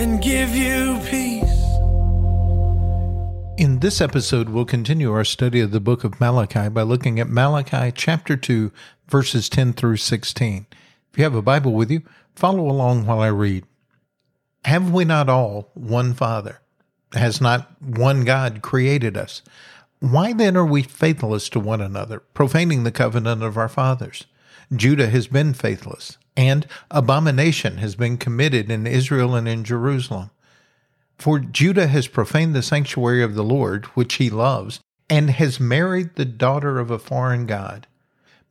and give you peace. In this episode, we'll continue our study of the book of Malachi by looking at Malachi chapter 2, verses 10 through 16. If you have a Bible with you, follow along while I read. Have we not all one Father? Has not one God created us? Why then are we faithless to one another, profaning the covenant of our fathers? Judah has been faithless, and abomination has been committed in Israel and in Jerusalem. For Judah has profaned the sanctuary of the Lord, which he loves, and has married the daughter of a foreign god.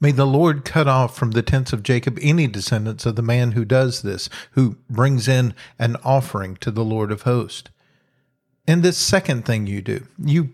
May the Lord cut off from the tents of Jacob any descendants of the man who does this, who brings in an offering to the Lord of hosts. And this second thing you do, you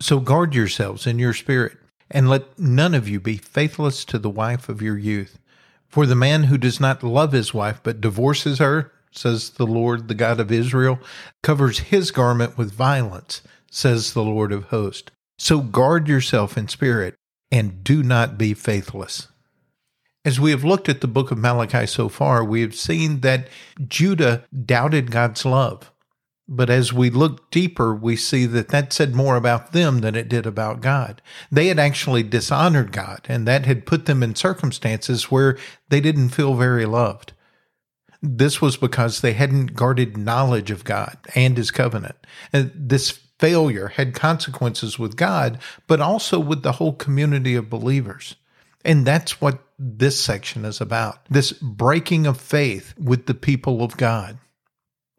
So guard yourselves in your spirit, and let none of you be faithless to the wife of your youth. For the man who does not love his wife but divorces her, says the Lord, the God of Israel, covers his garment with violence, says the Lord of hosts. So guard yourself in spirit, and do not be faithless. As we have looked at the book of Malachi so far, we have seen that Judah doubted God's love. But as we look deeper, we see that that said more about them than it did about God. They had actually dishonored God, and that had put them in circumstances where they didn't feel very loved. This was because they hadn't guarded knowledge of God and His covenant. And this failure had consequences with God, but also with the whole community of believers. And that's what this section is about, this breaking of faith with the people of God.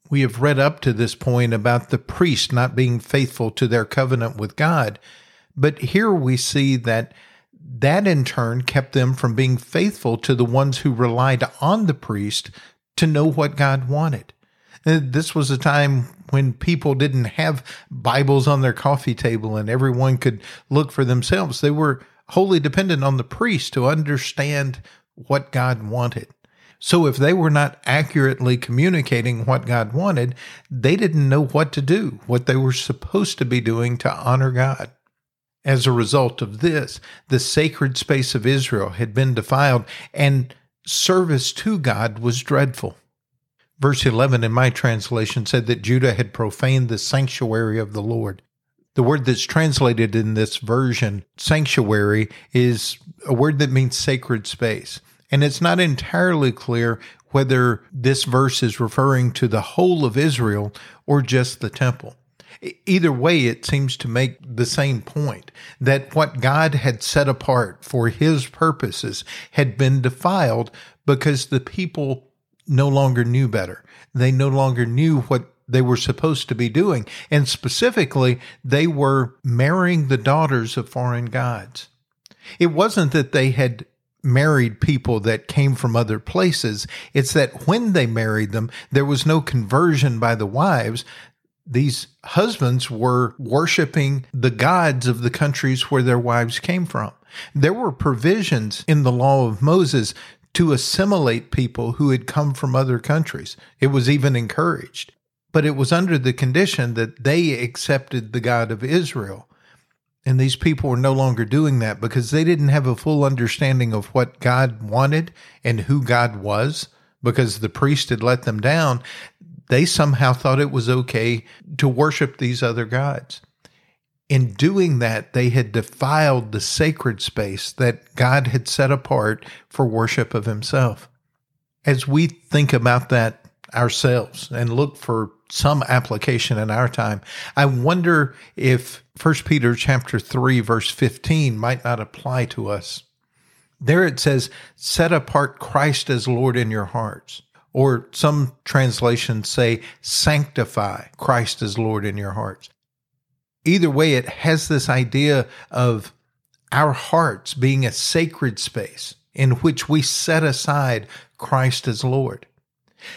We have read up to this point about the priest not being faithful to their covenant with God, but here we see that in turn kept them from being faithful to the ones who relied on the priest to know what God wanted. And this was a time when people didn't have Bibles on their coffee table and everyone could look for themselves. They were wholly dependent on the priest to understand what God wanted. So if they were not accurately communicating what God wanted, they didn't know what to do, what they were supposed to be doing to honor God. As a result of this, the sacred space of Israel had been defiled, and service to God was dreadful. Verse 11 in my translation said that Judah had profaned the sanctuary of the Lord. The word that's translated in this version, sanctuary, is a word that means sacred space. And it's not entirely clear whether this verse is referring to the whole of Israel or just the temple. Either way, it seems to make the same point, that what God had set apart for His purposes had been defiled because the people no longer knew better. They no longer knew what they were supposed to be doing. And specifically, they were marrying the daughters of foreign gods. It wasn't that they had married people that came from other places. It's that when they married them, there was no conversion by the wives. These husbands were worshiping the gods of the countries where their wives came from. There were provisions in the law of Moses to assimilate people who had come from other countries. It was even encouraged. But it was under the condition that they accepted the God of Israel. And these people were no longer doing that because they didn't have a full understanding of what God wanted and who God was, because the priest had let them down. They somehow thought it was okay to worship these other gods. In doing that, they had defiled the sacred space that God had set apart for worship of Himself. As we think about that, ourselves and look for some application in our time. I wonder if 1 Peter chapter 3, verse 15 might not apply to us. There it says, set apart Christ as Lord in your hearts. Or some translations say, sanctify Christ as Lord in your hearts. Either way, it has this idea of our hearts being a sacred space in which we set aside Christ as Lord.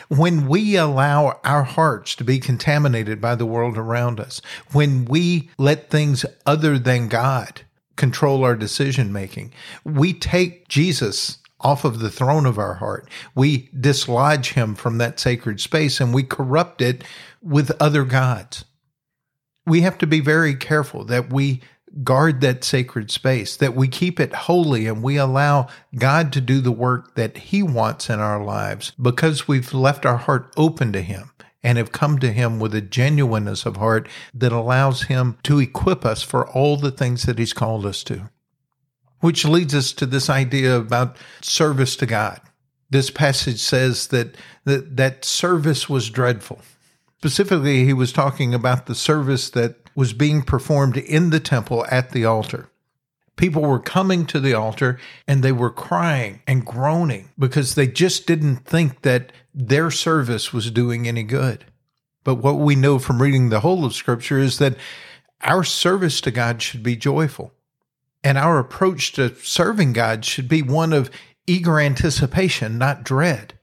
When we allow our hearts to be contaminated by the world around us, when we let things other than God control our decision-making, we take Jesus off of the throne of our heart. We dislodge him from that sacred space and we corrupt it with other gods. We have to be very careful that we guard that sacred space, that we keep it holy and we allow God to do the work that he wants in our lives because we've left our heart open to him and have come to him with a genuineness of heart that allows him to equip us for all the things that he's called us to. Which leads us to this idea about service to God. This passage says that service was dreadful. Specifically, he was talking about the service that was being performed in the temple at the altar. People were coming to the altar and they were crying and groaning because they just didn't think that their service was doing any good. But what we know from reading the whole of Scripture is that our service to God should be joyful. And our approach to serving God should be one of eager anticipation, not dread.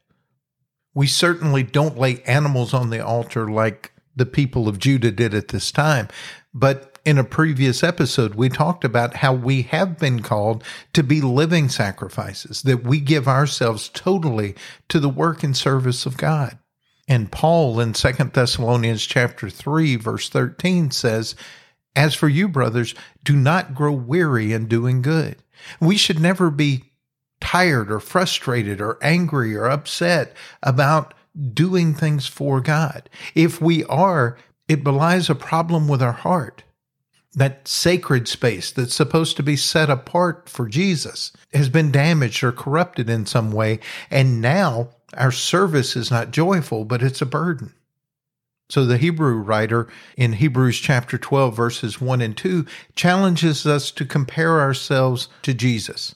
We certainly don't lay animals on the altar like the people of Judah did at this time. But in a previous episode, we talked about how we have been called to be living sacrifices, that we give ourselves totally to the work and service of God. And Paul in 2 Thessalonians chapter 3, verse 13 says, as for you, brothers, do not grow weary in doing good. We should never be tired or frustrated or angry or upset about doing things for God. If we are, it belies a problem with our heart. That sacred space that's supposed to be set apart for Jesus has been damaged or corrupted in some way, and now our service is not joyful, but it's a burden. So the Hebrew writer in Hebrews chapter 12, verses 1 and 2, challenges us to compare ourselves to Jesus.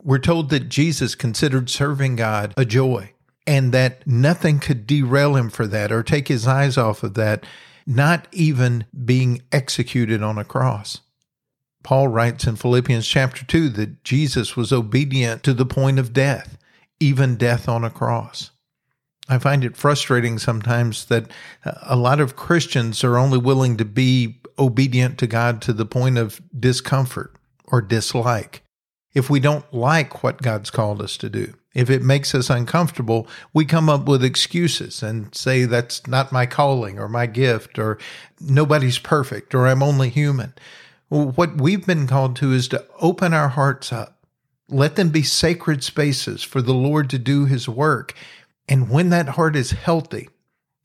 We're told that Jesus considered serving God a joy, and that nothing could derail him for that or take his eyes off of that, not even being executed on a cross. Paul writes in Philippians chapter 2 that Jesus was obedient to the point of death, even death on a cross. I find it frustrating sometimes that a lot of Christians are only willing to be obedient to God to the point of discomfort or dislike. If we don't like what God's called us to do, if it makes us uncomfortable, we come up with excuses and say, that's not my calling or my gift, or nobody's perfect, or I'm only human. What we've been called to is to open our hearts up, let them be sacred spaces for the Lord to do his work. And when that heart is healthy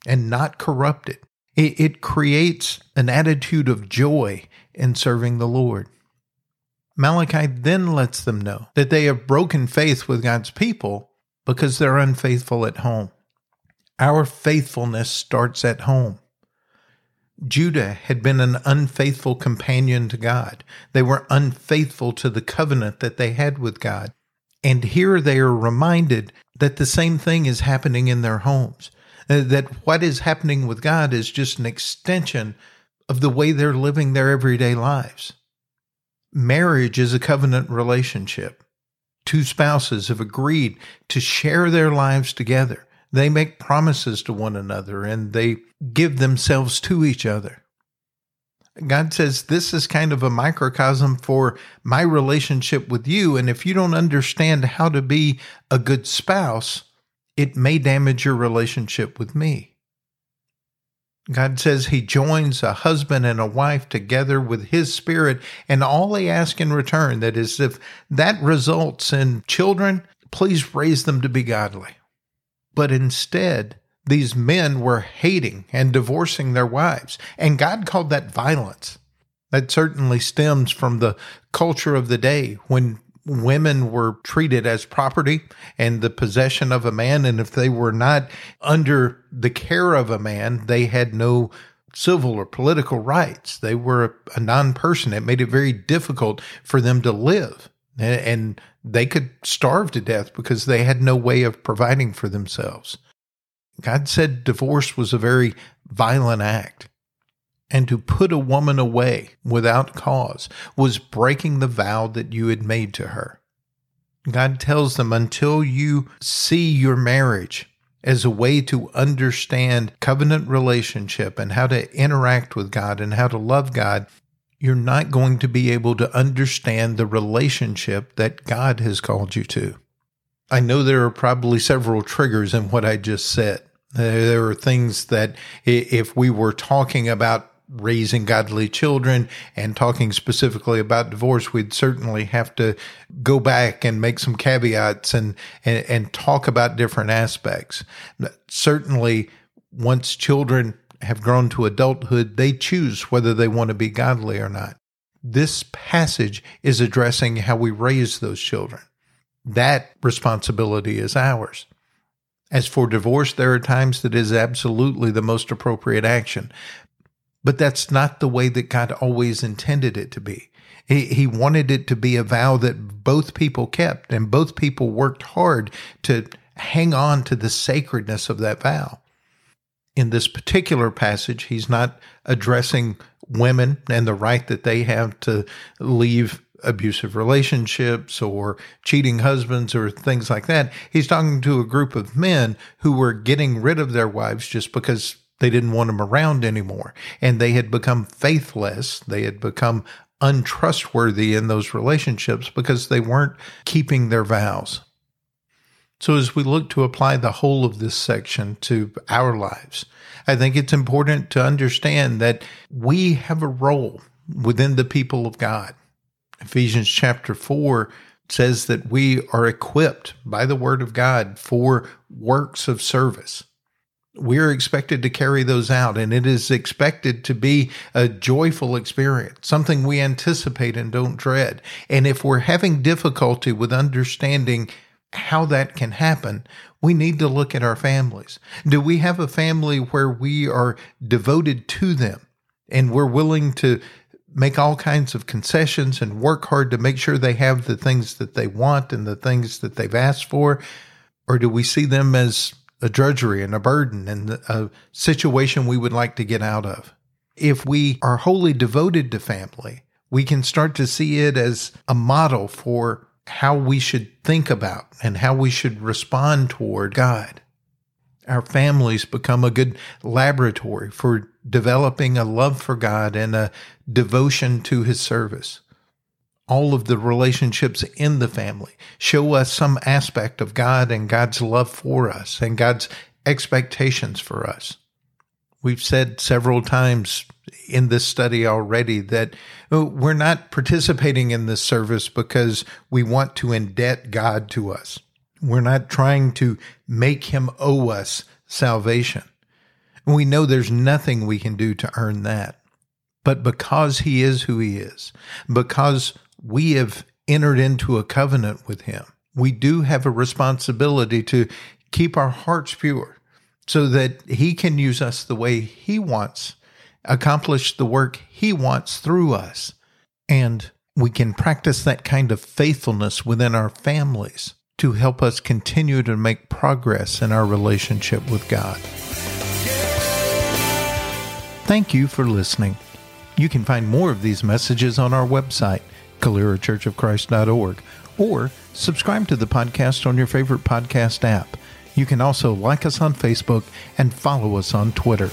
and not corrupted, it creates an attitude of joy in serving the Lord. Malachi then lets them know that they have broken faith with God's people because they're unfaithful at home. Our faithfulness starts at home. Judah had been an unfaithful companion to God. They were unfaithful to the covenant that they had with God. And here they are reminded that the same thing is happening in their homes, that what is happening with God is just an extension of the way they're living their everyday lives. Marriage is a covenant relationship. Two spouses have agreed to share their lives together. They make promises to one another, and they give themselves to each other. God says, this is kind of a microcosm for my relationship with you, and if you don't understand how to be a good spouse, it may damage your relationship with me. God says he joins a husband and a wife together with his Spirit, and all he asks in return, that is, if that results in children, please raise them to be godly. But instead, these men were hating and divorcing their wives, and God called that violence. That certainly stems from the culture of the day when women were treated as property and the possession of a man, and if they were not under the care of a man, they had no civil or political rights. They were a non-person. It made it very difficult for them to live, and they could starve to death because they had no way of providing for themselves. God said divorce was a very violent act, and to put a woman away without cause was breaking the vow that you had made to her. God tells them, until you see your marriage as a way to understand covenant relationship and how to interact with God and how to love God, you're not going to be able to understand the relationship that God has called you to. I know there are probably several triggers in what I just said. There are things that if we were talking about raising godly children and talking specifically about divorce, we'd certainly have to go back and make some caveats and talk about different aspects. Certainly, once children have grown to adulthood, they choose whether they want to be godly or not. This passage is addressing how we raise those children. That responsibility is ours. As for divorce, there are times that is absolutely the most appropriate action. But that's not the way that God always intended it to be. He wanted it to be a vow that both people kept, and both people worked hard to hang on to the sacredness of that vow. In this particular passage, he's not addressing women and the right that they have to leave abusive relationships or cheating husbands or things like that. He's talking to a group of men who were getting rid of their wives just because they didn't want them around anymore. And they had become faithless. They had become untrustworthy in those relationships because they weren't keeping their vows. So as we look to apply the whole of this section to our lives, I think it's important to understand that we have a role within the people of God. Ephesians chapter 4 says that we are equipped by the word of God for works of service. We're expected to carry those out, and it is expected to be a joyful experience, something we anticipate and don't dread. And if we're having difficulty with understanding how that can happen, we need to look at our families. Do we have a family where we are devoted to them and we're willing to make all kinds of concessions and work hard to make sure they have the things that they want and the things that they've asked for? Or do we see them as a drudgery and a burden and a situation we would like to get out of? If we are wholly devoted to family, we can start to see it as a model for how we should think about and how we should respond toward God. Our families become a good laboratory for developing a love for God and a devotion to his service. All of the relationships in the family show us some aspect of God and God's love for us and God's expectations for us. We've said several times in this study already that we're not participating in this service because we want to indebt God to us. We're not trying to make him owe us salvation. We know there's nothing we can do to earn that. But because he is who he is, because we have entered into a covenant with him, we do have a responsibility to keep our hearts pure so that he can use us the way he wants, accomplish the work he wants through us. And we can practice that kind of faithfulness within our families to help us continue to make progress in our relationship with God. Thank you for listening. You can find more of these messages on our website, calerachurchofchrist.org, or subscribe to the podcast on your favorite podcast app. You can also like us on Facebook and follow us on Twitter.